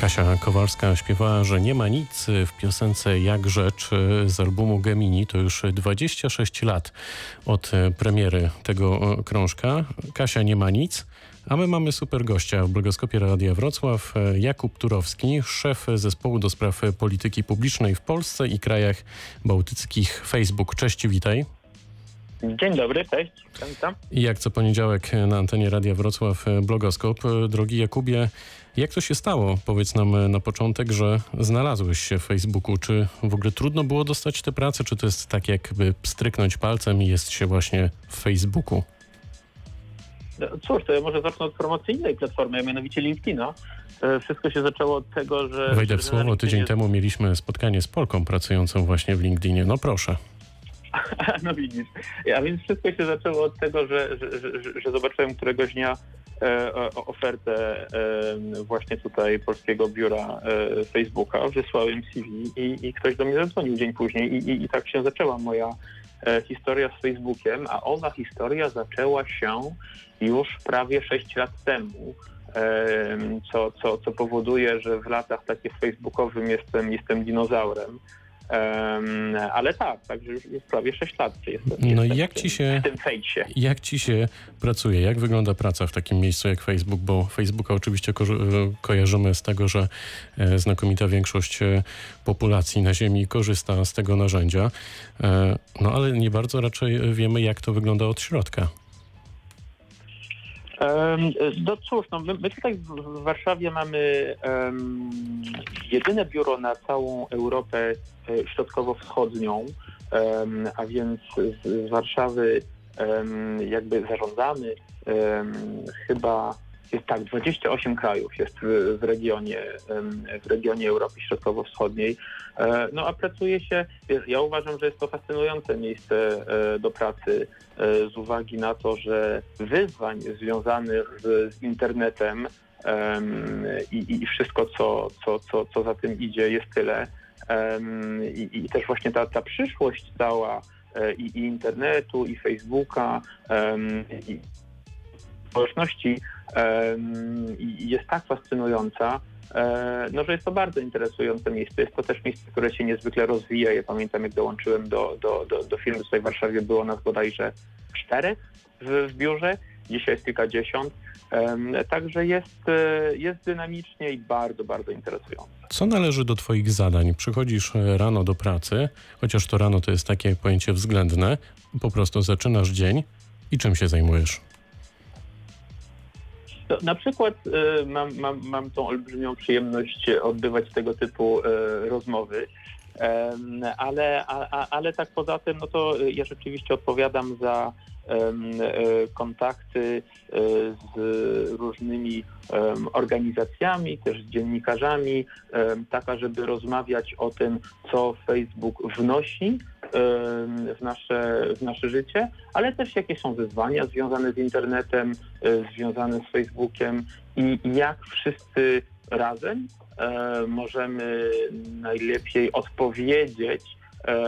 Kasia Kowalska śpiewała, że nie ma nic w piosence Jak rzecz z albumu Gemini. To już 26 lat od premiery tego krążka. Kasia nie ma nic, a my mamy super gościa w blogoskopie Radia Wrocław. Jakub Turowski, szef zespołu do spraw polityki publicznej w Polsce i krajach bałtyckich Facebook. Cześć, witaj. Dzień dobry, cześć. I jak co poniedziałek na antenie Radia Wrocław Blogoskop. Drogi Jakubie, jak to się stało? Powiedz nam na początek, że znalazłeś się w Facebooku. Czy w ogóle trudno było dostać tę pracę? Czy to jest tak jakby stryknąć palcem i jest się właśnie w Facebooku? Cóż, to ja może zacznę od promocyjnej platformy, a mianowicie LinkedIna. Wszystko się zaczęło od tego, że... Wejdę w słowo, tydzień temu mieliśmy spotkanie z Polką pracującą właśnie w LinkedInie. No proszę. No widzisz. A więc wszystko się zaczęło od tego, że zobaczyłem któregoś dnia ofertę właśnie tutaj polskiego biura Facebooka. Wysłałem CV i ktoś do mnie zadzwonił dzień później i tak się zaczęła moja historia z Facebookiem, a owa historia zaczęła się już prawie 6 lat temu, co powoduje, że w latach takich facebookowym jestem dinozaurem. Ale także już prawie 6 lat jak ci się pracuje? Jak wygląda praca w takim miejscu jak Facebook? Bo Facebooka oczywiście kojarzymy z tego, że znakomita większość populacji na ziemi korzysta z tego narzędzia. No ale nie bardzo raczej wiemy, jak to wygląda od środka. No cóż, my tutaj w Warszawie mamy jedyne biuro na całą Europę środkowo-wschodnią, a więc z Warszawy jakby zarządzamy chyba jest tak, 28 krajów jest w regionie Europy Środkowo-Wschodniej. No a pracuje się, ja uważam, że jest to fascynujące miejsce do pracy z uwagi na to, że wyzwań związanych z internetem i wszystko, co za tym idzie, jest tyle. I też właśnie ta przyszłość cała i internetu, i Facebooka, i społeczności jest tak fascynująca, że jest to bardzo interesujące miejsce. Jest to też miejsce, które się niezwykle rozwija. Ja pamiętam, jak dołączyłem do firmy tutaj w Warszawie, było nas bodajże 4 w biurze, dzisiaj jest kilkadziesiąt. Także jest dynamicznie i bardzo, bardzo interesujące. Co należy do twoich zadań? Przychodzisz rano do pracy, chociaż to rano to jest takie pojęcie względne, po prostu zaczynasz dzień i czym się zajmujesz? Na przykład mam tą olbrzymią przyjemność odbywać tego typu rozmowy, ale tak poza tym, no to ja rzeczywiście odpowiadam za kontakty z różnymi organizacjami, też z dziennikarzami, tak żeby rozmawiać o tym, co Facebook wnosi w nasze życie, ale też jakie są wyzwania związane z internetem, związane z Facebookiem i jak wszyscy razem możemy najlepiej odpowiedzieć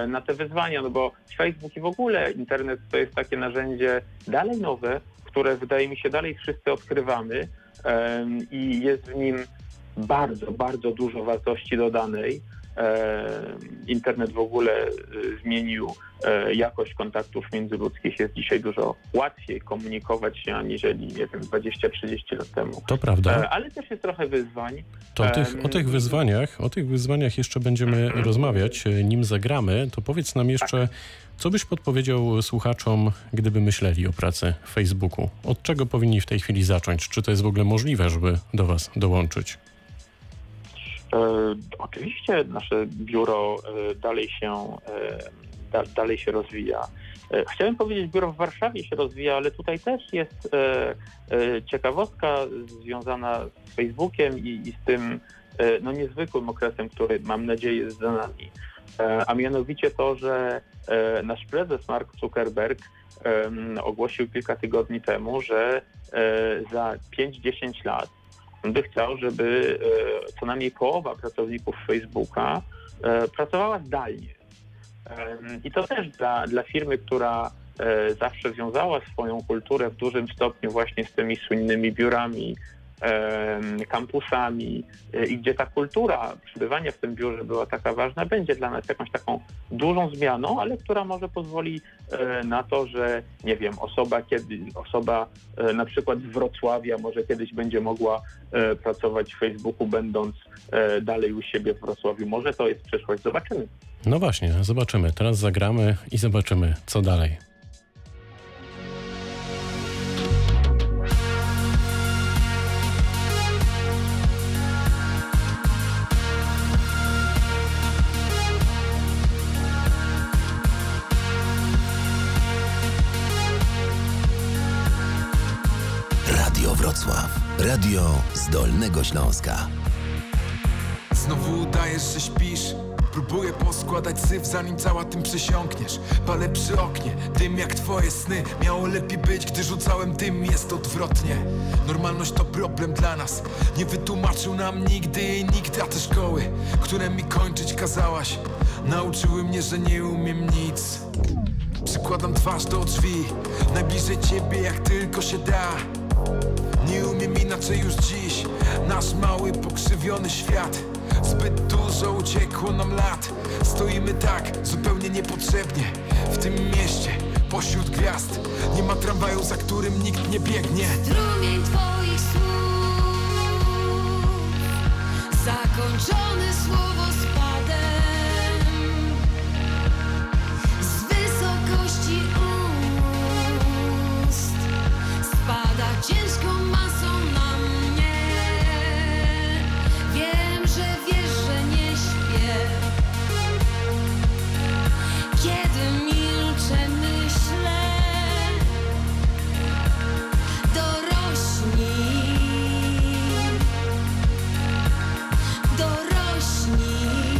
na te wyzwania, no bo Facebook i w ogóle internet to jest takie narzędzie dalej nowe, które wydaje mi się dalej wszyscy odkrywamy i jest w nim bardzo, bardzo dużo wartości dodanej. Internet w ogóle zmienił jakość kontaktów międzyludzkich. Jest dzisiaj dużo łatwiej komunikować się aniżeli, nie wiem, 20-30 lat temu. To prawda. Ale też jest trochę wyzwań. To o tych wyzwaniach jeszcze będziemy rozmawiać, nim zagramy. To powiedz nam jeszcze, co byś podpowiedział słuchaczom, gdyby myśleli o pracy w Facebooku? Od czego powinni w tej chwili zacząć? Czy to jest w ogóle możliwe, żeby do was dołączyć? Oczywiście nasze biuro dalej się rozwija. Chciałem powiedzieć, biuro w Warszawie się rozwija, ale tutaj też jest ciekawostka związana z Facebookiem i z tym niezwykłym okresem, który mam nadzieję jest za nami. A mianowicie to, że nasz prezes Mark Zuckerberg ogłosił kilka tygodni temu, że za 5-10 lat by chciał, żeby co najmniej połowa pracowników Facebooka pracowała zdalnie. I to też dla firmy, która zawsze wiązała swoją kulturę w dużym stopniu właśnie z tymi słynnymi biurami kampusami i gdzie ta kultura przebywania w tym biurze była taka ważna, będzie dla nas jakąś taką dużą zmianą, ale która może pozwoli na to, że nie wiem, osoba na przykład z Wrocławia może kiedyś będzie mogła pracować w Facebooku, będąc dalej u siebie w Wrocławiu. Może to jest przyszłość, zobaczymy. No właśnie, zobaczymy. Teraz zagramy i zobaczymy, co dalej. Radio z Dolnego Śląska. Znowu udajesz, że śpisz. Próbuję poskładać syf, zanim cała tym przesiąkniesz. Palę przy oknie, dym jak twoje sny. Miało lepiej być, gdy rzucałem dym, jest odwrotnie. Normalność to problem dla nas. Nie wytłumaczył nam nigdy i nigdy. A te szkoły, które mi kończyć kazałaś, nauczyły mnie, że nie umiem nic. Przykładam twarz do drzwi, najbliżej ciebie jak tylko się da. Nie umiem inaczej już dziś. Nasz mały, pokrzywiony świat. Zbyt dużo uciekło nam lat. Stoimy tak, zupełnie niepotrzebnie. W tym mieście, pośród gwiazd. Nie ma tramwaju, za którym nikt nie biegnie. Strumień twoich słów, zakończone słowo spadem, z wysokości ust spada ciężką masą na mnie. Wiem, że wiesz, że nie śpię. Kiedy milczę, myślę. Dorośnij, dorośnij.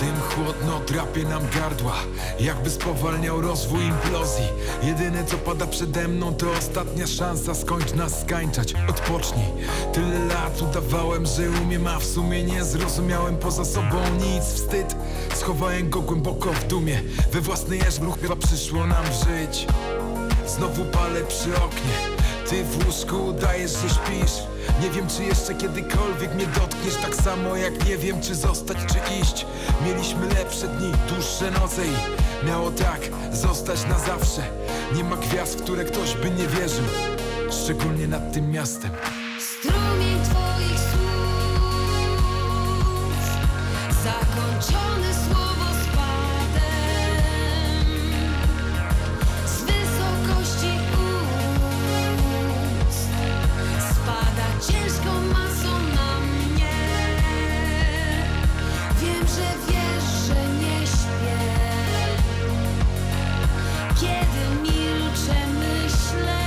Dym chłodno drapie nam gardła, jakby spowalniał rozwój implozji. Jedyne co pada przede mną to ostatnia szansa, skończ nas skańczać, odpocznij. Tyle lat udawałem, że umiem, a w sumie nie zrozumiałem poza sobą nic. Wstyd, schowałem go głęboko w dumie, we własny jeżdżbruch chyba przyszło nam żyć. Znowu palę przy oknie, ty w łóżku udajesz, że śpisz. Nie wiem, czy jeszcze kiedykolwiek mnie dotkniesz. Tak samo jak nie wiem, czy zostać, czy iść. Mieliśmy lepsze dni, dłuższe noce i miało tak zostać na zawsze. Nie ma gwiazd, w które ktoś by nie wierzył, szczególnie nad tym miastem. Strumień twoich słów, zakończone słowo spadem, z wysokości ust spada ciężką masą na mnie. Wiem, że wiesz, że nie śpię. Kiedy milczę, myślę.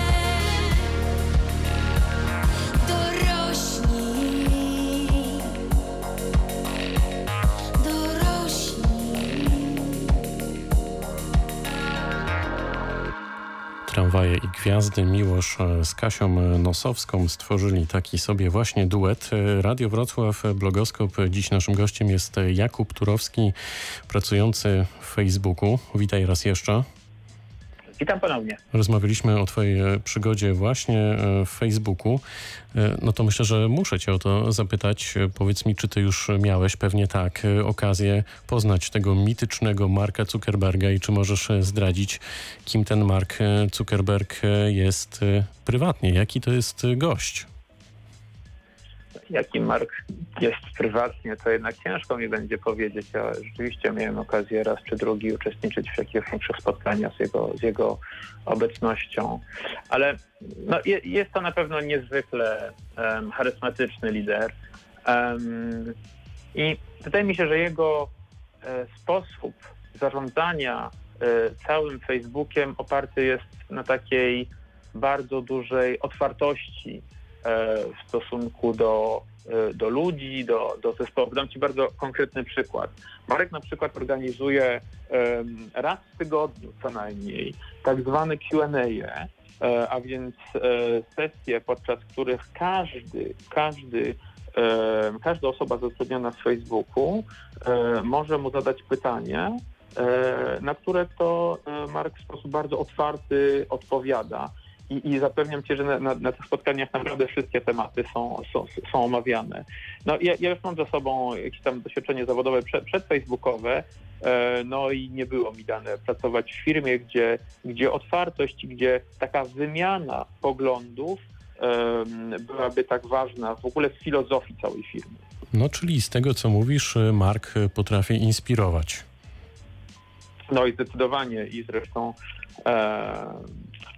Dorośnij, dorośnij. Tramwaje i gwiazdy. Miłosz z Kasią Nosowską stworzyli taki sobie właśnie duet. Radio Wrocław, Blogoskop. Dziś naszym gościem jest Jakub Turowski, pracujący w Facebooku. Witaj raz jeszcze. Witam ponownie. Rozmawialiśmy o twojej przygodzie właśnie w Facebooku. No to myślę, że muszę cię o to zapytać. Powiedz mi, czy ty już miałeś, pewnie tak, okazję poznać tego mitycznego Marka Zuckerberga i czy możesz zdradzić, kim ten Mark Zuckerberg jest prywatnie? Jaki to jest gość? Jaki Mark jest prywatnie, to jednak ciężko mi będzie powiedzieć. Ja rzeczywiście miałem okazję raz czy drugi uczestniczyć w jakichś większych spotkaniach z jego obecnością. Ale no, jest to na pewno niezwykle charyzmatyczny lider. I wydaje mi się, że jego sposób zarządzania całym Facebookiem oparty jest na takiej bardzo dużej otwartości w stosunku do ludzi, do zespołów. Dam ci bardzo konkretny przykład. Marek na przykład organizuje raz w tygodniu co najmniej tak zwane Q&A, a więc sesje, podczas których każda osoba zatrudniona w Facebooku może mu zadać pytanie, na które to Marek w sposób bardzo otwarty odpowiada. I zapewniam Cię, że na tych spotkaniach naprawdę wszystkie tematy są omawiane. No ja już mam za sobą jakieś tam doświadczenie zawodowe przedfacebookowe, no i nie było mi dane pracować w firmie, gdzie otwartość, gdzie taka wymiana poglądów byłaby tak ważna w ogóle w filozofii całej firmy. No czyli z tego, co mówisz, Mark potrafi inspirować. No i zdecydowanie, i zresztą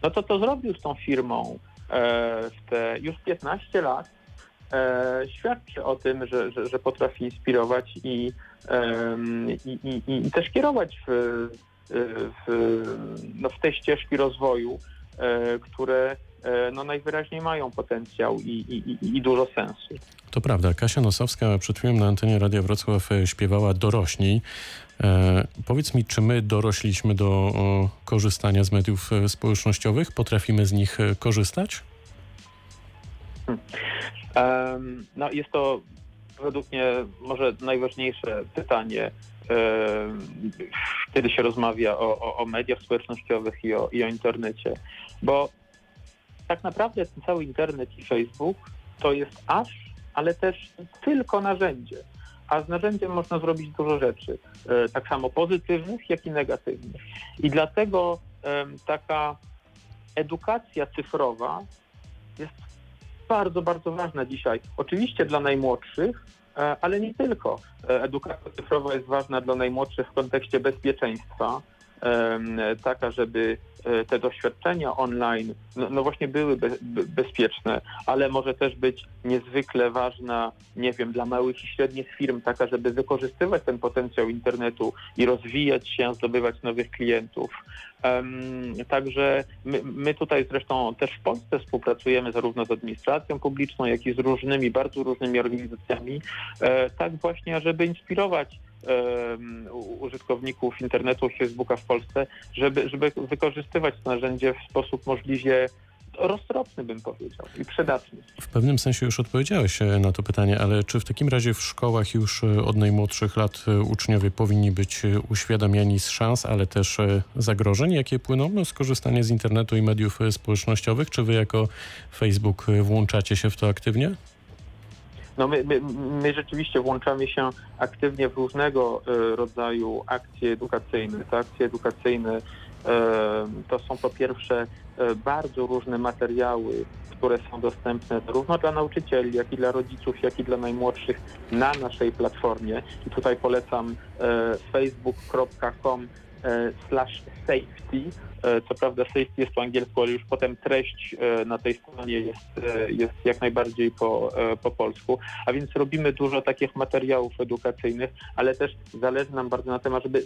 no to zrobił z tą firmą w te już 15 lat. Świadczy o tym, że potrafi inspirować i też kierować w te ścieżki rozwoju, które no najwyraźniej mają potencjał i dużo sensu. To prawda. Kasia Nosowska przed chwilą na antenie Radia Wrocław śpiewała Dorośnij. Powiedz mi, czy my dorośliśmy do korzystania z mediów społecznościowych? Potrafimy z nich korzystać? No jest to według mnie może najważniejsze pytanie, kiedy się rozmawia o mediach społecznościowych i o internecie, bo tak naprawdę ten cały internet i Facebook to jest ale też tylko narzędzie. A z narzędziem można zrobić dużo rzeczy, tak samo pozytywnych, jak i negatywnych. I dlatego taka edukacja cyfrowa jest bardzo, bardzo ważna dzisiaj. Oczywiście dla najmłodszych, ale nie tylko. Edukacja cyfrowa jest ważna dla najmłodszych w kontekście bezpieczeństwa, taka, żeby te doświadczenia online no właśnie były bezpieczne, ale może też być niezwykle ważna, nie wiem, dla małych i średnich firm, taka, żeby wykorzystywać ten potencjał internetu i rozwijać się, zdobywać nowych klientów. Także my tutaj zresztą też w Polsce współpracujemy zarówno z administracją publiczną, jak i z różnymi, bardzo różnymi organizacjami, tak właśnie, żeby inspirować użytkowników internetu, Facebooka w Polsce, żeby wykorzystywać to narzędzie w sposób możliwie roztropny, bym powiedział, i przydatny. W pewnym sensie już odpowiedziałeś na to pytanie, ale czy w takim razie w szkołach już od najmłodszych lat uczniowie powinni być uświadamiani z szans, ale też zagrożeń, jakie płyną z korzystania z internetu i mediów społecznościowych? Czy wy jako Facebook włączacie się w to aktywnie? No my rzeczywiście włączamy się aktywnie w różnego rodzaju akcje edukacyjne. Te akcje edukacyjne to są po pierwsze bardzo różne materiały, które są dostępne zarówno dla nauczycieli, jak i dla rodziców, jak i dla najmłodszych na naszej platformie. I tutaj polecam facebook.com/safety. Co prawda safety jest po angielsku, ale już potem treść na tej stronie jest jak najbardziej po polsku. A więc robimy dużo takich materiałów edukacyjnych, ale też zależy nam bardzo na tym, żeby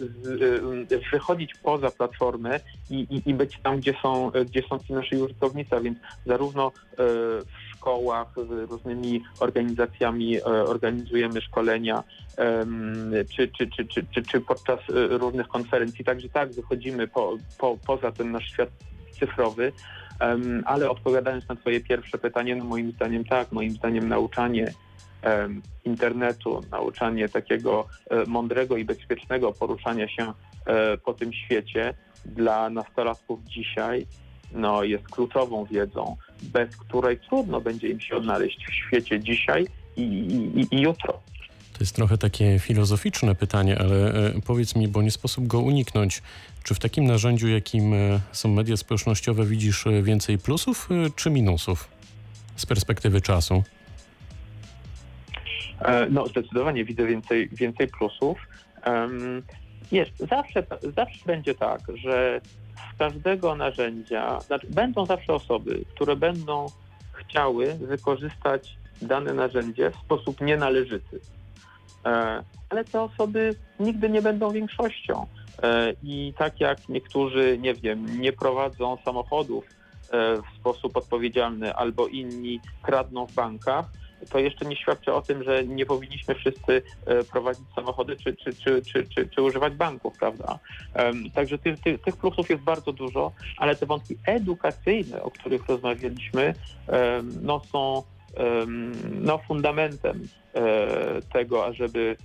wychodzić poza platformę i być tam, gdzie są ci nasi użytkownicy, a więc zarówno w szkołach z różnymi organizacjami organizujemy szkolenia czy podczas różnych konferencji. Także tak, wychodzimy poza ten nasz świat cyfrowy, ale odpowiadając na Twoje pierwsze pytanie, no moim zdaniem tak, nauczanie internetu, nauczanie takiego mądrego i bezpiecznego poruszania się po tym świecie dla nastolatków dzisiaj no jest kluczową wiedzą, bez której trudno będzie im się odnaleźć w świecie dzisiaj i jutro. To jest trochę takie filozoficzne pytanie, ale powiedz mi, bo nie sposób go uniknąć. Czy w takim narzędziu, jakim są media społecznościowe, widzisz więcej plusów czy minusów z perspektywy czasu? No zdecydowanie widzę więcej plusów. Jest, zawsze będzie tak, że z każdego narzędzia, będą zawsze osoby, które będą chciały wykorzystać dane narzędzie w sposób nienależyty. Ale te osoby nigdy nie będą większością. I tak jak niektórzy, nie wiem, nie prowadzą samochodów w sposób odpowiedzialny albo inni kradną w bankach, to jeszcze nie świadczy o tym, że nie powinniśmy wszyscy prowadzić samochody czy używać banków, prawda? Także tych plusów jest bardzo dużo, ale te wątki edukacyjne, o których rozmawialiśmy, no są fundamentem tego, ażeby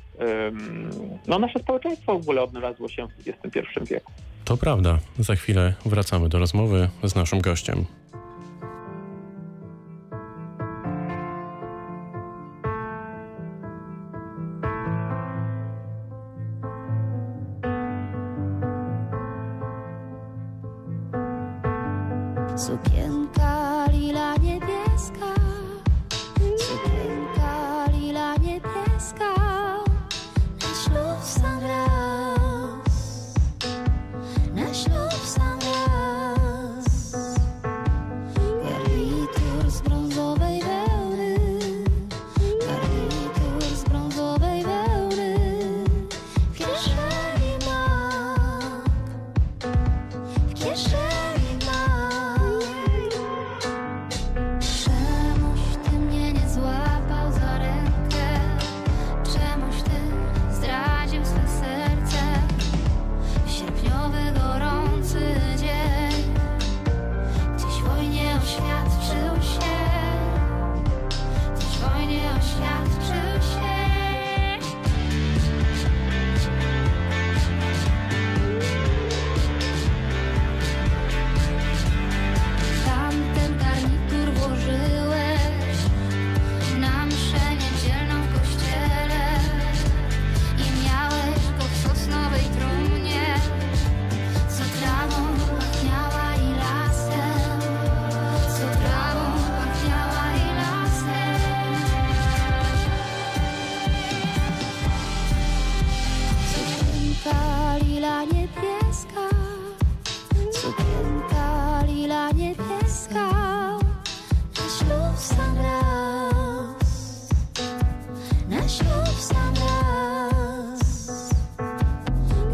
nasze społeczeństwo w ogóle odnalazło się w XXI wieku. To prawda. Za chwilę wracamy do rozmowy z naszym gościem. Sukienka lila niebieska, sukienka lila niebieska, nasz ślub w sam raz, nasz ślub w sam raz.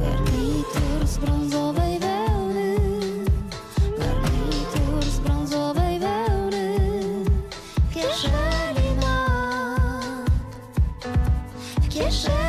Garnitur z brązowej wełny, garnitur z brązowej wełny, w kieszeni mak, w kieszeni.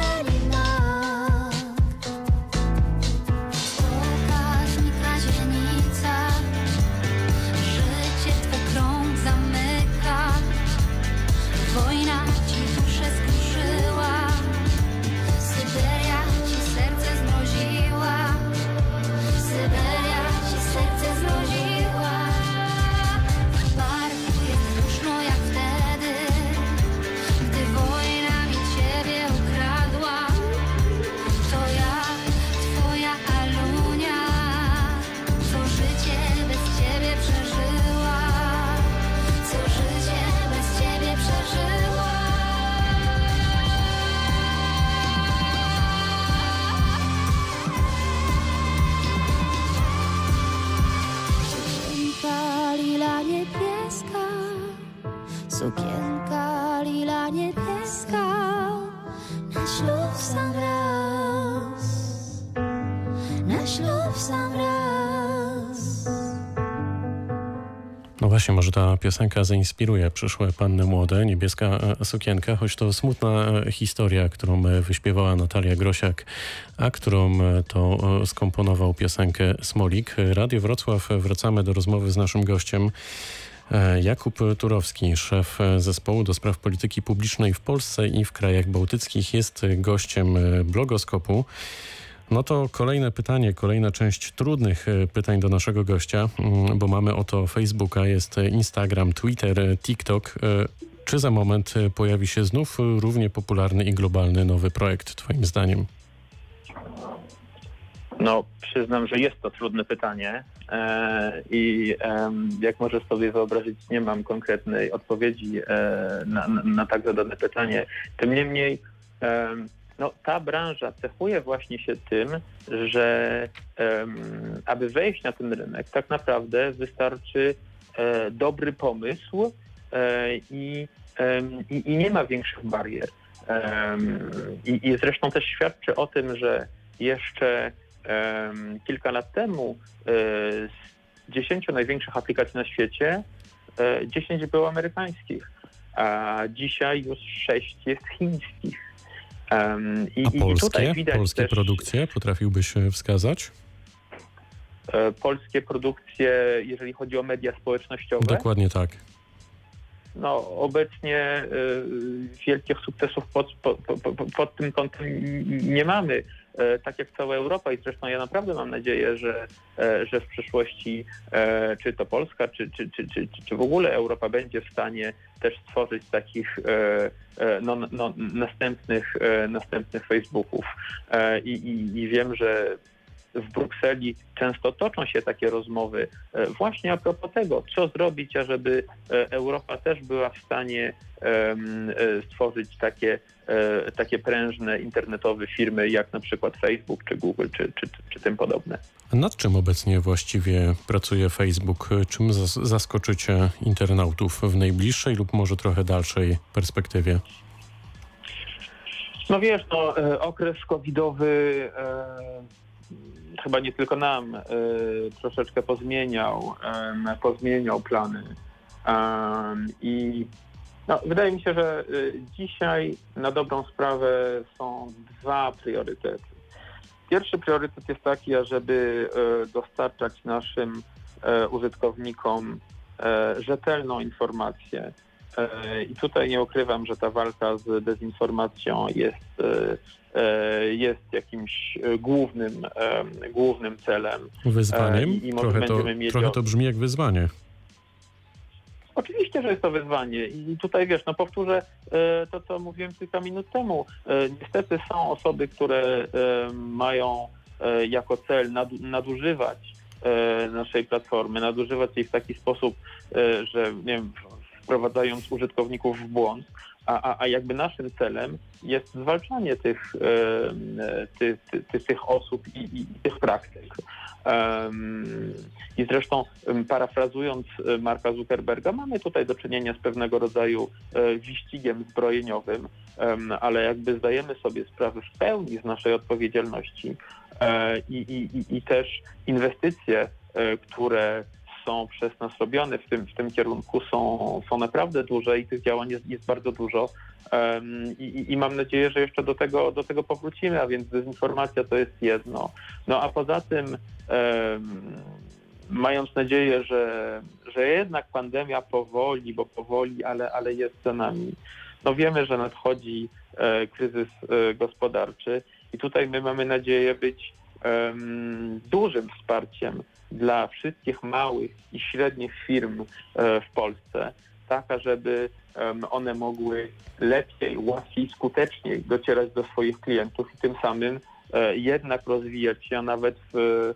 Sukienka lila niebieska, na ślub w sam raz, na ślub w sam raz. No właśnie, może ta piosenka zainspiruje przyszłe panny młode. Niebieska sukienka, choć to smutna historia, którą wyśpiewała Natalia Grosiak, a którą to skomponował piosenkę Smolik. Radio Wrocław, wracamy do rozmowy z naszym gościem. Jakub Turowski, szef zespołu do spraw polityki publicznej w Polsce i w krajach bałtyckich, jest gościem Blogoskopu. No to kolejne pytanie, kolejna część trudnych pytań do naszego gościa, bo mamy oto Facebooka, jest Instagram, Twitter, TikTok. Czy za moment pojawi się znów równie popularny i globalny nowy projekt, twoim zdaniem? No, przyznam, że jest to trudne pytanie i jak możesz sobie wyobrazić, nie mam konkretnej odpowiedzi na tak zadane pytanie. Tym niemniej ta branża cechuje właśnie się tym, że aby wejść na ten rynek, tak naprawdę wystarczy dobry pomysł i nie ma większych barier. I zresztą też świadczy o tym, że jeszcze kilka lat temu z 10 największych aplikacji na świecie 10 było amerykańskich, a dzisiaj już 6 jest chińskich. A polskie produkcje potrafiłbyś wskazać? Polskie produkcje, jeżeli chodzi o media społecznościowe? Dokładnie tak. No, obecnie wielkich sukcesów pod tym kątem nie mamy, tak jak cała Europa, i zresztą ja naprawdę mam nadzieję, że w przyszłości czy to Polska, czy w ogóle Europa będzie w stanie też stworzyć takich następnych Facebooków. I wiem, że w Brukseli często toczą się takie rozmowy właśnie a propos tego, co zrobić, ażeby Europa też była w stanie stworzyć takie prężne internetowe firmy jak na przykład Facebook czy Google czy tym podobne. A nad czym obecnie właściwie pracuje Facebook? Czym zaskoczycie internautów w najbliższej lub może trochę dalszej perspektywie? No wiesz, no, okres covidowy chyba nie tylko nam troszeczkę pozmieniał plany i no, wydaje mi się, że dzisiaj na dobrą sprawę są dwa priorytety. Pierwszy priorytet jest taki, ażeby dostarczać naszym użytkownikom rzetelną informację. I tutaj nie ukrywam, że ta walka z dezinformacją jest jakimś głównym celem. Wyzwaniem? I może trochę to brzmi jak wyzwanie. Oczywiście, że jest to wyzwanie i tutaj wiesz, no powtórzę to, co mówiłem kilka minut temu. Niestety są osoby, które mają jako cel nadużywać naszej platformy, nadużywać jej w taki sposób, że nie wiem, wprowadzając użytkowników w błąd, a jakby naszym celem jest zwalczanie tych osób i tych praktyk. I zresztą parafrazując Marka Zuckerberga, mamy tutaj do czynienia z pewnego rodzaju wyścigiem zbrojeniowym, ale jakby zdajemy sobie sprawę w pełni z naszej odpowiedzialności i też inwestycje, które są przez nas robione w tym kierunku są naprawdę duże i tych działań jest bardzo dużo i mam nadzieję, że jeszcze do tego powrócimy, a więc dezinformacja to jest jedno. No a poza tym mając nadzieję, że jednak pandemia powoli, ale jest za nami. No wiemy, że nadchodzi kryzys gospodarczy i tutaj my mamy nadzieję być dużym wsparciem dla wszystkich małych i średnich firm w Polsce, taka, żeby one mogły lepiej, łatwiej, skuteczniej docierać do swoich klientów i tym samym jednak rozwijać się nawet w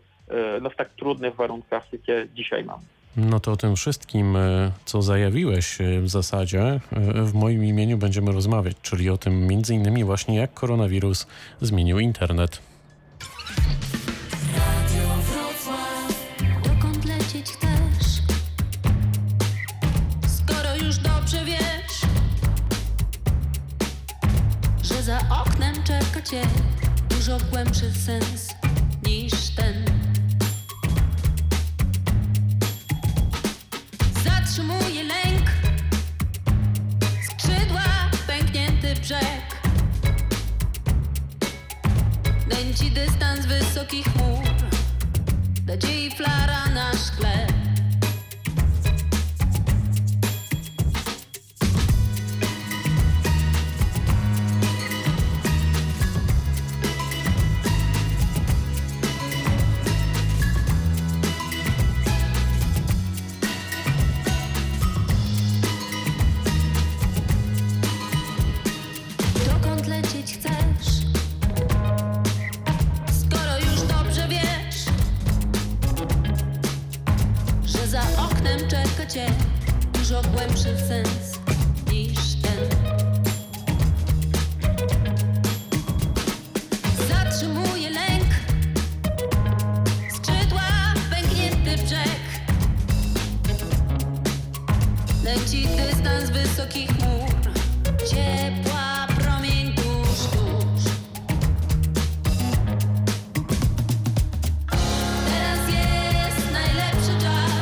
tak trudnych warunkach, jakie dzisiaj mamy. No to o tym wszystkim, co zajawiłeś w zasadzie, w moim imieniu będziemy rozmawiać, czyli o tym między innymi właśnie jak koronawirus zmienił internet. Za oknem czeka cię dużo głębszy sens niż ten. Zatrzymuje lęk, skrzydła, pęknięty brzeg. Nęci dystans wysokich chmur, nadziei flara na szkle. Dużo głębszy sens niż ten. Zatrzymuje lęk, skrzydła, pęknięty brzeg. Leci dystans wysokich chmur, ciepła promień tuż. Teraz jest najlepszy czas,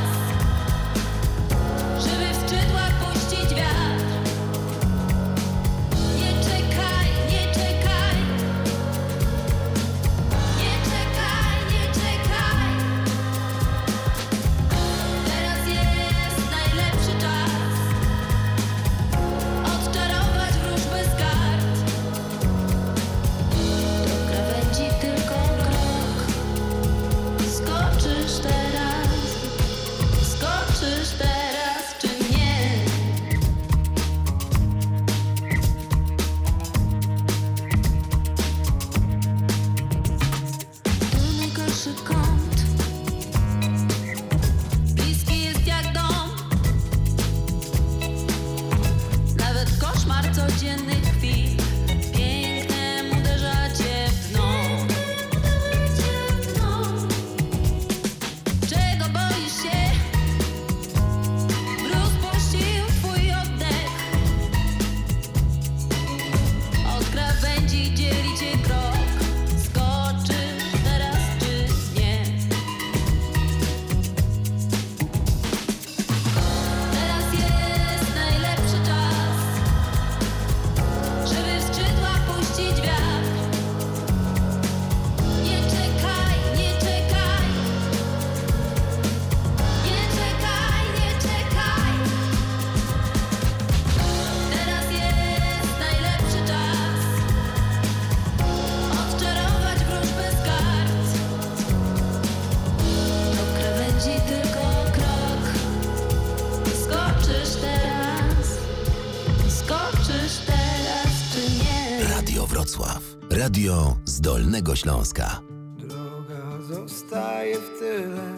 Radio z Dolnego Śląska. Droga zostaje w tyle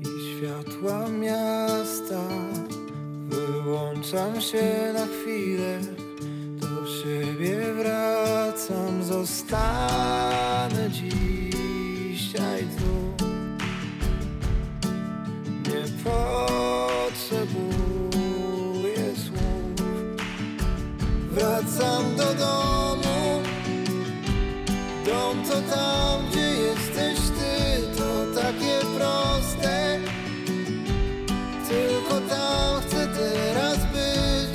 i światła miasta. Wyłączam się na chwilę, do siebie wracam. Zostanę dzisiaj tu. Nie potrzebuję słów. Wracam do domu. Dom to tam, gdzie jesteś ty, to takie proste. Tylko tam chcę teraz być.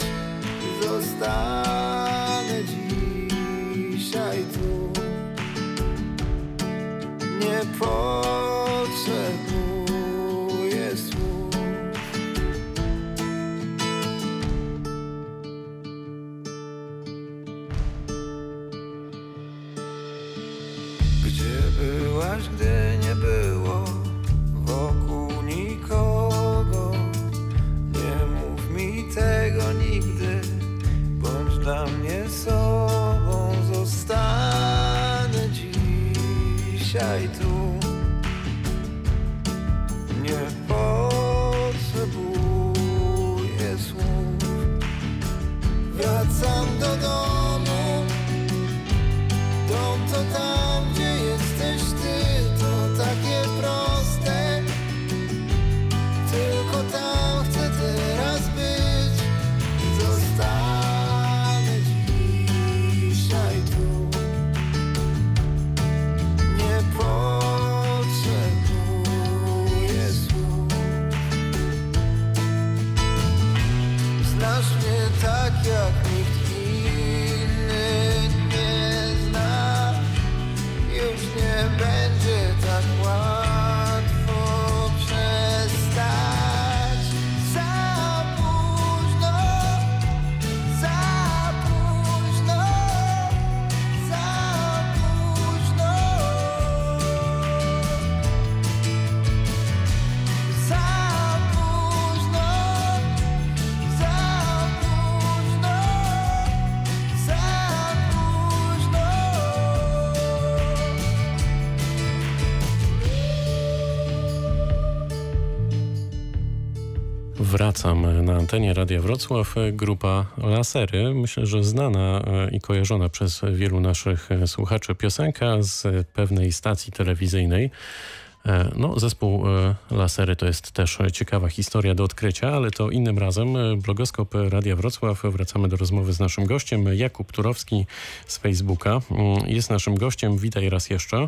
Zostanę dzisiaj tu. Nie potrzebuję słów. Byłaś, gdy nie było wokół nikogo. Nie mów mi tego nigdy, bądź dla mnie sobą. Zostanę dzisiaj tu. Nie potrzebuję słów. Wracam do domu. Dom to tam, gdzie jesteś ty, to takie proste. Tylko tam chcę teraz być. Zostanę dzisiaj tu. Nie potrzebuję słów. Znasz mnie tak jak nikt. Będzie tak łatwo przestać. Wracam na antenie Radia Wrocław. Grupa Lasery, myślę, że znana i kojarzona przez wielu naszych słuchaczy piosenka z pewnej stacji telewizyjnej. No, zespół Lasery to jest też ciekawa historia do odkrycia, ale to innym razem. Blogoskop Radia Wrocław. Wracamy do rozmowy z naszym gościem. Jakub Turowski z Facebooka jest naszym gościem. Witaj raz jeszcze.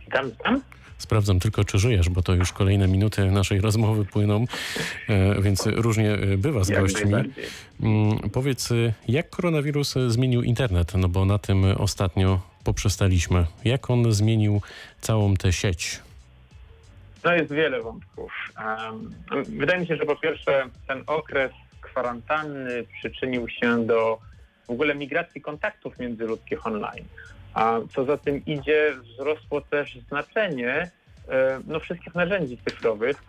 Witam, witam. Sprawdzam tylko, czy żyjesz, bo to już kolejne minuty naszej rozmowy płyną, więc różnie bywa z gośćmi. Powiedz, jak koronawirus zmienił internet? No bo na tym ostatnio poprzestaliśmy. Jak on zmienił całą tę sieć? No jest wiele wątków. Wydaje mi się, że po pierwsze ten okres kwarantanny przyczynił się do w ogóle migracji kontaktów międzyludzkich online. A co za tym idzie, wzrosło też znaczenie wszystkich narzędzi cyfrowych,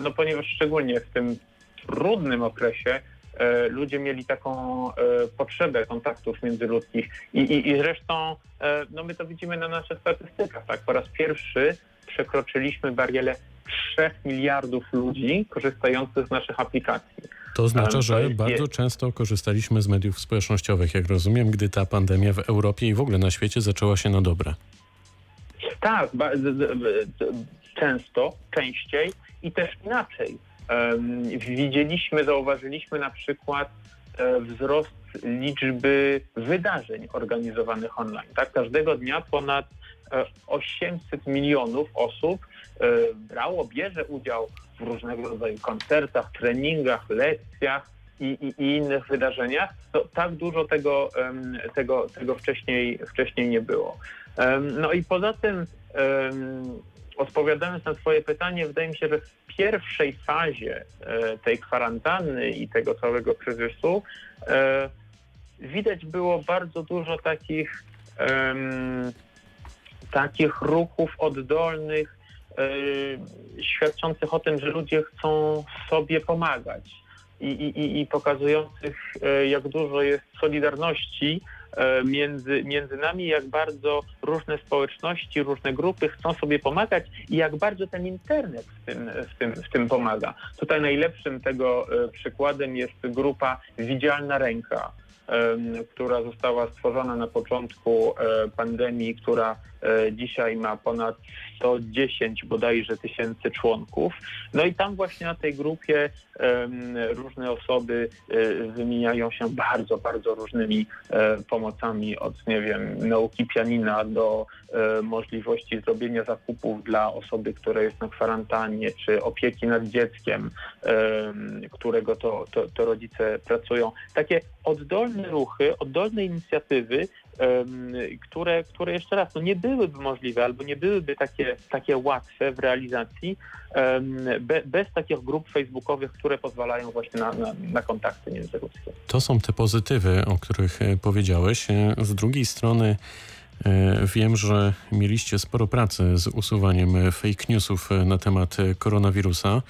no ponieważ szczególnie w tym trudnym okresie ludzie mieli taką potrzebę kontaktów międzyludzkich i zresztą no my to widzimy na naszych statystykach, tak? Po raz pierwszy przekroczyliśmy barierę 3 miliardów ludzi korzystających z naszych aplikacji. To znaczy, że bardzo często korzystaliśmy z mediów społecznościowych, jak rozumiem, gdy ta pandemia w Europie i w ogóle na świecie zaczęła się na dobre. Tak, często, częściej i też inaczej. Widzieliśmy, zauważyliśmy na przykład wzrost liczby wydarzeń organizowanych online. Tak? Każdego dnia ponad 800 milionów osób bierze udział w różnego rodzaju koncertach, treningach, lekcjach i innych wydarzeniach. To tak dużo tego wcześniej nie było. No i poza tym, odpowiadając na Twoje pytanie, wydaje mi się, że w pierwszej fazie tej kwarantanny i tego całego kryzysu widać było bardzo dużo takich ruchów oddolnych, świadczących o tym, że ludzie chcą sobie pomagać i pokazujących, jak dużo jest solidarności między nami, jak bardzo różne społeczności, różne grupy chcą sobie pomagać i jak bardzo ten internet w tym pomaga. Tutaj najlepszym tego przykładem jest grupa Widzialna Ręka, która została stworzona na początku pandemii, która dzisiaj ma ponad 110 bodajże tysięcy członków. No i tam właśnie na tej grupie różne osoby wymieniają się bardzo, bardzo różnymi pomocami, od, nie wiem, nauki pianina do możliwości zrobienia zakupów dla osoby, która jest na kwarantannie, czy opieki nad dzieckiem, którego to rodzice pracują. Takie oddolne ruchy, oddolne inicjatywy, które jeszcze raz nie byłyby możliwe albo nie byłyby takie łatwe w realizacji bez takich grup facebookowych, które pozwalają właśnie na kontakty międzyludzkie. To są te pozytywy, o których powiedziałeś. Z drugiej strony wiem, że mieliście sporo pracy z usuwaniem fake newsów na temat koronawirusa.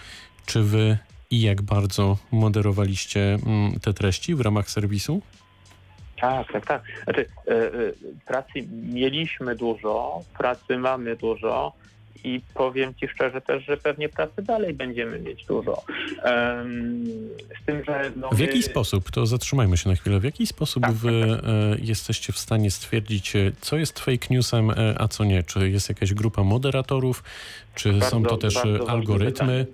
Czy wy i jak bardzo moderowaliście te treści w ramach serwisu? Tak. Znaczy, pracy mieliśmy dużo, pracy mamy dużo i powiem Ci szczerze też, że pewnie pracy dalej będziemy mieć dużo. Z tym, że w jaki sposób, to zatrzymajmy się na chwilę, w jaki sposób jesteście w stanie stwierdzić, co jest fake newsem, a co nie? Czy jest jakaś grupa moderatorów, czy bardzo, są to też algorytmy?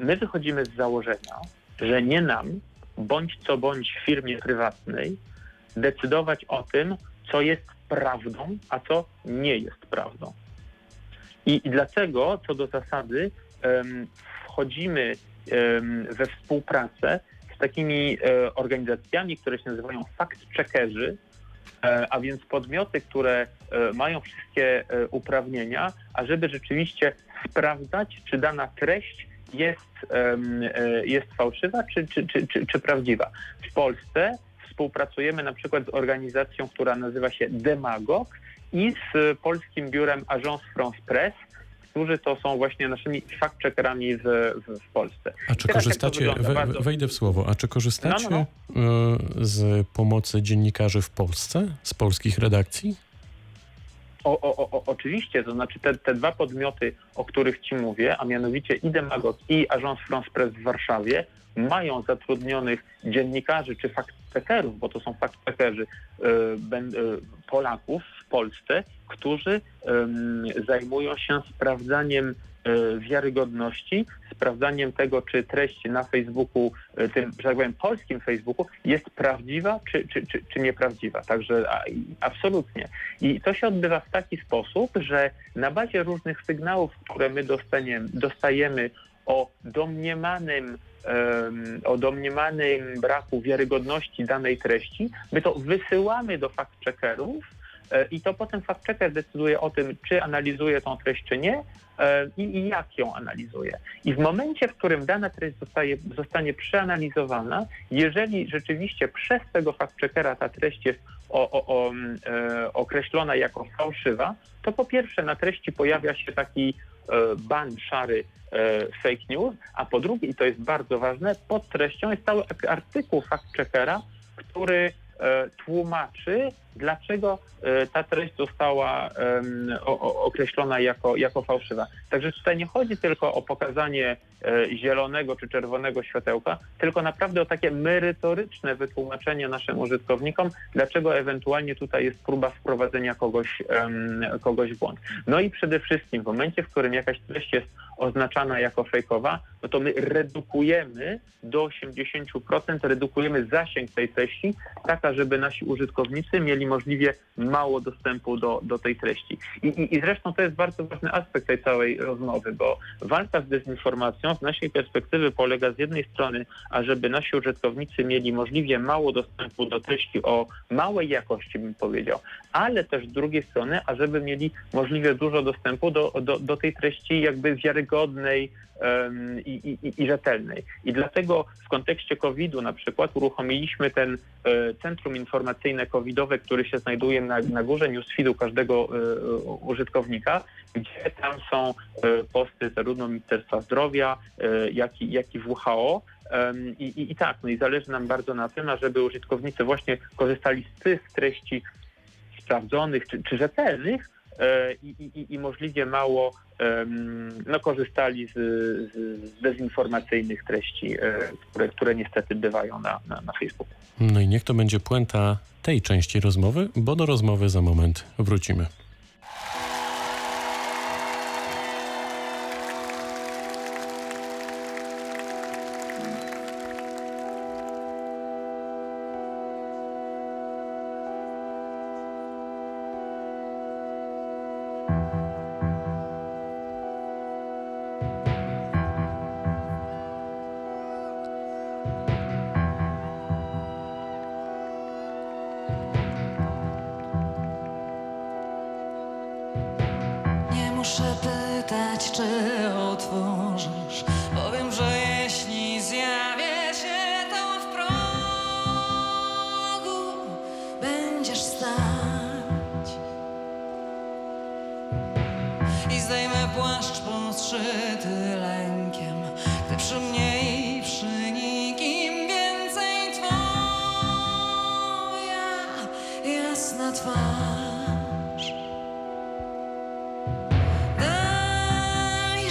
My wychodzimy z założenia, że nie nam, bądź co bądź firmie prywatnej, decydować o tym, co jest prawdą, a co nie jest prawdą. I dlatego, co do zasady, wchodzimy we współpracę z takimi organizacjami, które się nazywają fact-checkerzy, a więc podmioty, które mają wszystkie uprawnienia, ażeby rzeczywiście sprawdzać, czy dana treść jest fałszywa czy prawdziwa. W Polsce współpracujemy na przykład z organizacją, która nazywa się Demagog i z polskim biurem Agence France-Presse, którzy to są właśnie naszymi fact-checkerami w Polsce. A czy korzystacie, wejdę w słowo, a czy korzystacie z pomocy dziennikarzy w Polsce, z polskich redakcji? Oczywiście, to znaczy te dwa podmioty, o których Ci mówię, a mianowicie i Demagog i Agence France-Presse w Warszawie mają zatrudnionych dziennikarzy czy fact-checkerów, bo to są fact-checkerzy Polaków w Polsce, którzy zajmują się sprawdzaniem wiarygodności, sprawdzaniem tego, czy treść na Facebooku, tym, że tak powiem, polskim Facebooku jest prawdziwa czy nieprawdziwa. Także absolutnie. I to się odbywa w taki sposób, że na bazie różnych sygnałów, które my dostajemy o domniemanym braku wiarygodności danej treści, my to wysyłamy do fact-checkerów i to potem fact-checker decyduje o tym, czy analizuje tą treść, czy nie i jak ją analizuje. I w momencie, w którym dana treść zostanie przeanalizowana, jeżeli rzeczywiście przez tego fact-checkera ta treść jest określona jako fałszywa, to po pierwsze na treści pojawia się taki ban szary fake news, a po drugie, i to jest bardzo ważne, pod treścią jest cały artykuł fact-checkera, który tłumaczy, dlaczego ta treść została określona jako fałszywa. Także tutaj nie chodzi tylko o pokazanie zielonego czy czerwonego światełka, tylko naprawdę o takie merytoryczne wytłumaczenie naszym użytkownikom, dlaczego ewentualnie tutaj jest próba wprowadzenia kogoś w błąd. No i przede wszystkim w momencie, w którym jakaś treść jest oznaczana jako fejkowa, no to my redukujemy do 80%, redukujemy zasięg tej treści, taka, żeby nasi użytkownicy mieli możliwie mało dostępu do tej treści. I zresztą to jest bardzo ważny aspekt tej całej rozmowy, bo walka z dezinformacją z naszej perspektywy polega z jednej strony, ażeby nasi użytkownicy mieli możliwie mało dostępu do treści o małej jakości, bym powiedział, ale też z drugiej strony, ażeby mieli możliwie dużo dostępu do tej treści jakby wiarygodnej i rzetelnej. I dlatego w kontekście COVID-u na przykład uruchomiliśmy ten centrum informacyjne COVID-owe, który się znajduje na górze newsfeedu każdego użytkownika, gdzie tam są posty zarówno Ministerstwa Zdrowia, jak i WHO. I tak, no i zależy nam bardzo na tym, ażeby użytkownicy właśnie korzystali z tych treści sprawdzonych czy rzetelnych, i możliwie mało korzystali z dezinformacyjnych treści, które niestety bywają na Facebooku. No i niech to będzie puenta tej części rozmowy, bo do rozmowy za moment wrócimy. Twarz. Daj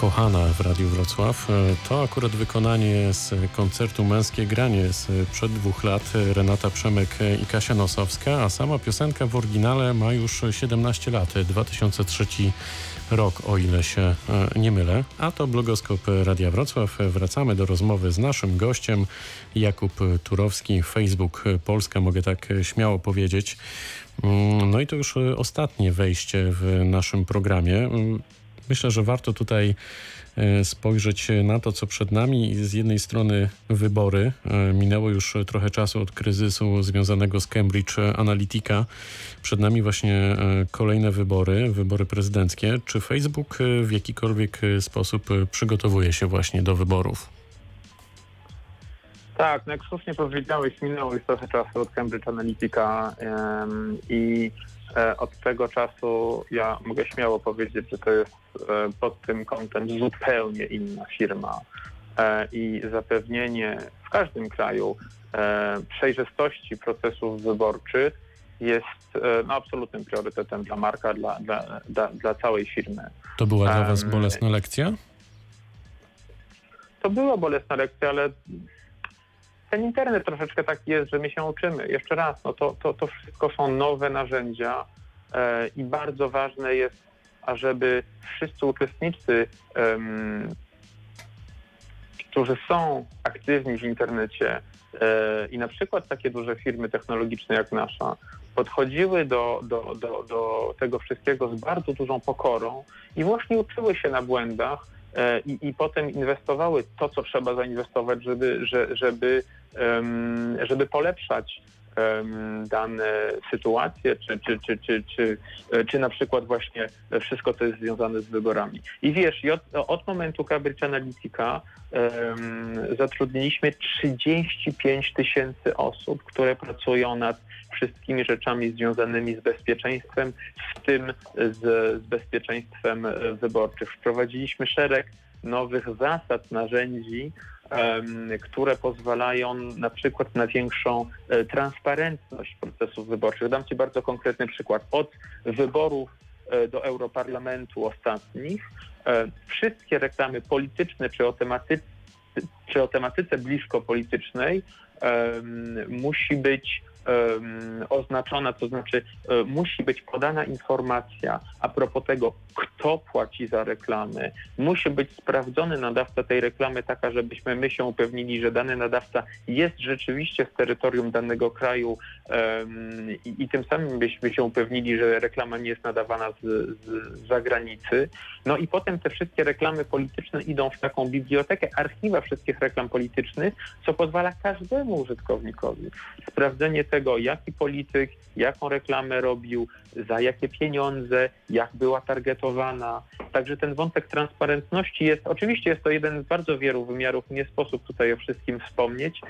kochana w Radiu Wrocław. To akurat wykonanie z koncertu Męskie Granie sprzed 2 lat, Renata Przemyk i Kasia Nosowska, a sama piosenka w oryginale ma już 17 lat, 2003 rok, o ile się nie mylę. A to Blogoskop Radia Wrocław. Wracamy do rozmowy z naszym gościem, Jakub Turowski, Facebook Polska, mogę tak śmiało powiedzieć. No i to już ostatnie wejście w naszym programie. Myślę, że warto tutaj spojrzeć na to, co przed nami. Z jednej strony wybory. Minęło już trochę czasu od kryzysu związanego z Cambridge Analytica. Przed nami właśnie kolejne wybory, wybory prezydenckie. Czy Facebook w jakikolwiek sposób przygotowuje się właśnie do wyborów? Tak, jak słusznie powiedziałeś, minęło już trochę czasu od Cambridge Analytica i od tego czasu ja mogę śmiało powiedzieć, że to jest pod tym kątem zupełnie inna firma i zapewnienie w każdym kraju przejrzystości procesów wyborczych jest absolutnym priorytetem dla Marka, dla całej firmy. To była dla Was bolesna lekcja? To była bolesna lekcja, ale ten internet troszeczkę tak jest, że my się uczymy. Jeszcze raz, to wszystko są nowe narzędzia i bardzo ważne jest, ażeby wszyscy uczestnicy, którzy są aktywni w internecie i na przykład takie duże firmy technologiczne jak nasza, podchodziły do tego wszystkiego z bardzo dużą pokorą i właśnie uczyły się na błędach i potem inwestowały to, co trzeba zainwestować, żeby polepszać dane sytuacje, czy na przykład właśnie wszystko, co jest związane z wyborami. I wiesz, od momentu Cambridge Analytica zatrudniliśmy 35 000 osób, które pracują nad wszystkimi rzeczami związanymi z bezpieczeństwem, w tym z bezpieczeństwem wyborczym. Wprowadziliśmy szereg nowych zasad, narzędzi, które pozwalają na przykład na większą transparentność procesów wyborczych. Dam Ci bardzo konkretny przykład. Od wyborów do Europarlamentu ostatnich wszystkie reklamy polityczne czy o tematyce blisko politycznej musi być oznaczona, to znaczy musi być podana informacja a propos tego, kto płaci za reklamy. Musi być sprawdzony nadawca tej reklamy, taka żebyśmy my się upewnili, że dany nadawca jest rzeczywiście z terytorium danego kraju i tym samym byśmy się upewnili, że reklama nie jest nadawana z zagranicy. No i potem te wszystkie reklamy polityczne idą w taką bibliotekę, archiwa wszystkich reklam politycznych, co pozwala każdemu użytkownikowi sprawdzenie tego, jaki polityk, jaką reklamę robił, za jakie pieniądze, jak była targetowana. Także ten wątek transparentności jest, oczywiście jest to jeden z bardzo wielu wymiarów, nie sposób tutaj o wszystkim wspomnieć,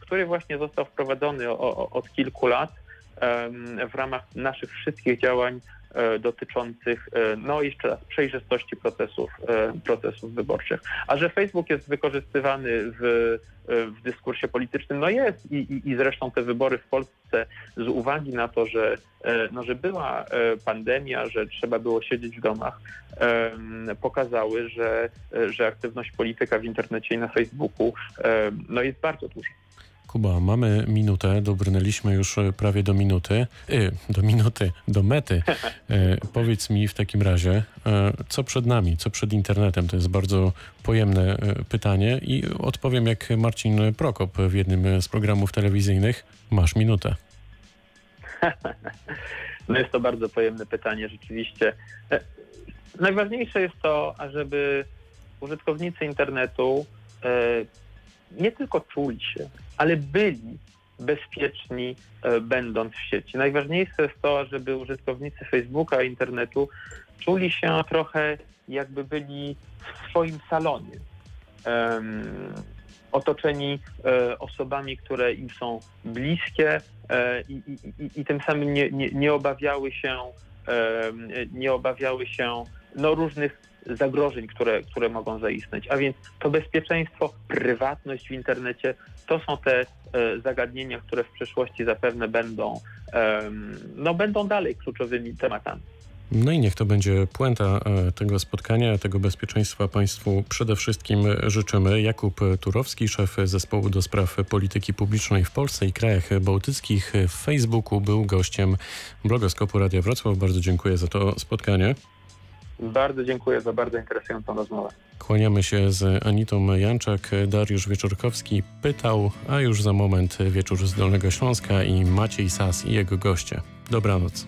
który właśnie został wprowadzony od kilku lat w ramach naszych wszystkich działań dotyczących, jeszcze raz, przejrzystości procesów wyborczych. A że Facebook jest wykorzystywany w dyskursie politycznym, jest i zresztą te wybory w Polsce z uwagi na to, że była pandemia, że trzeba było siedzieć w domach, pokazały, że aktywność polityka w internecie i na Facebooku jest bardzo duża. Kuba, mamy minutę, dobrnęliśmy już prawie do mety. Powiedz mi w takim razie, co przed nami, co przed internetem? To jest bardzo pojemne pytanie i odpowiem jak Marcin Prokop w jednym z programów telewizyjnych. Masz minutę. No jest to bardzo pojemne pytanie, rzeczywiście. Najważniejsze jest to, ażeby użytkownicy internetu nie tylko czuli się, ale byli bezpieczni będąc w sieci. Najważniejsze jest to, żeby użytkownicy Facebooka i internetu czuli się trochę jakby byli w swoim salonie, otoczeni osobami, które im są bliskie i tym samym nie obawiały się różnych zagrożeń, które mogą zaistnieć. A więc to bezpieczeństwo, prywatność w internecie, to są te zagadnienia, które w przyszłości zapewne będą dalej kluczowymi tematami. No i niech to będzie puenta tego spotkania, tego bezpieczeństwa Państwu przede wszystkim życzymy. Jakub Turowski, szef Zespołu do Spraw Polityki Publicznej w Polsce i krajach bałtyckich w Facebooku, był gościem Blogoskopu Radia Wrocław. Bardzo dziękuję za to spotkanie. Bardzo dziękuję za bardzo interesującą rozmowę. Kłaniamy się z Anitą Janczak. Dariusz Wieczorkowski pytał, a już za moment Wieczór z Dolnego Śląska i Maciej Sas i jego goście. Dobranoc.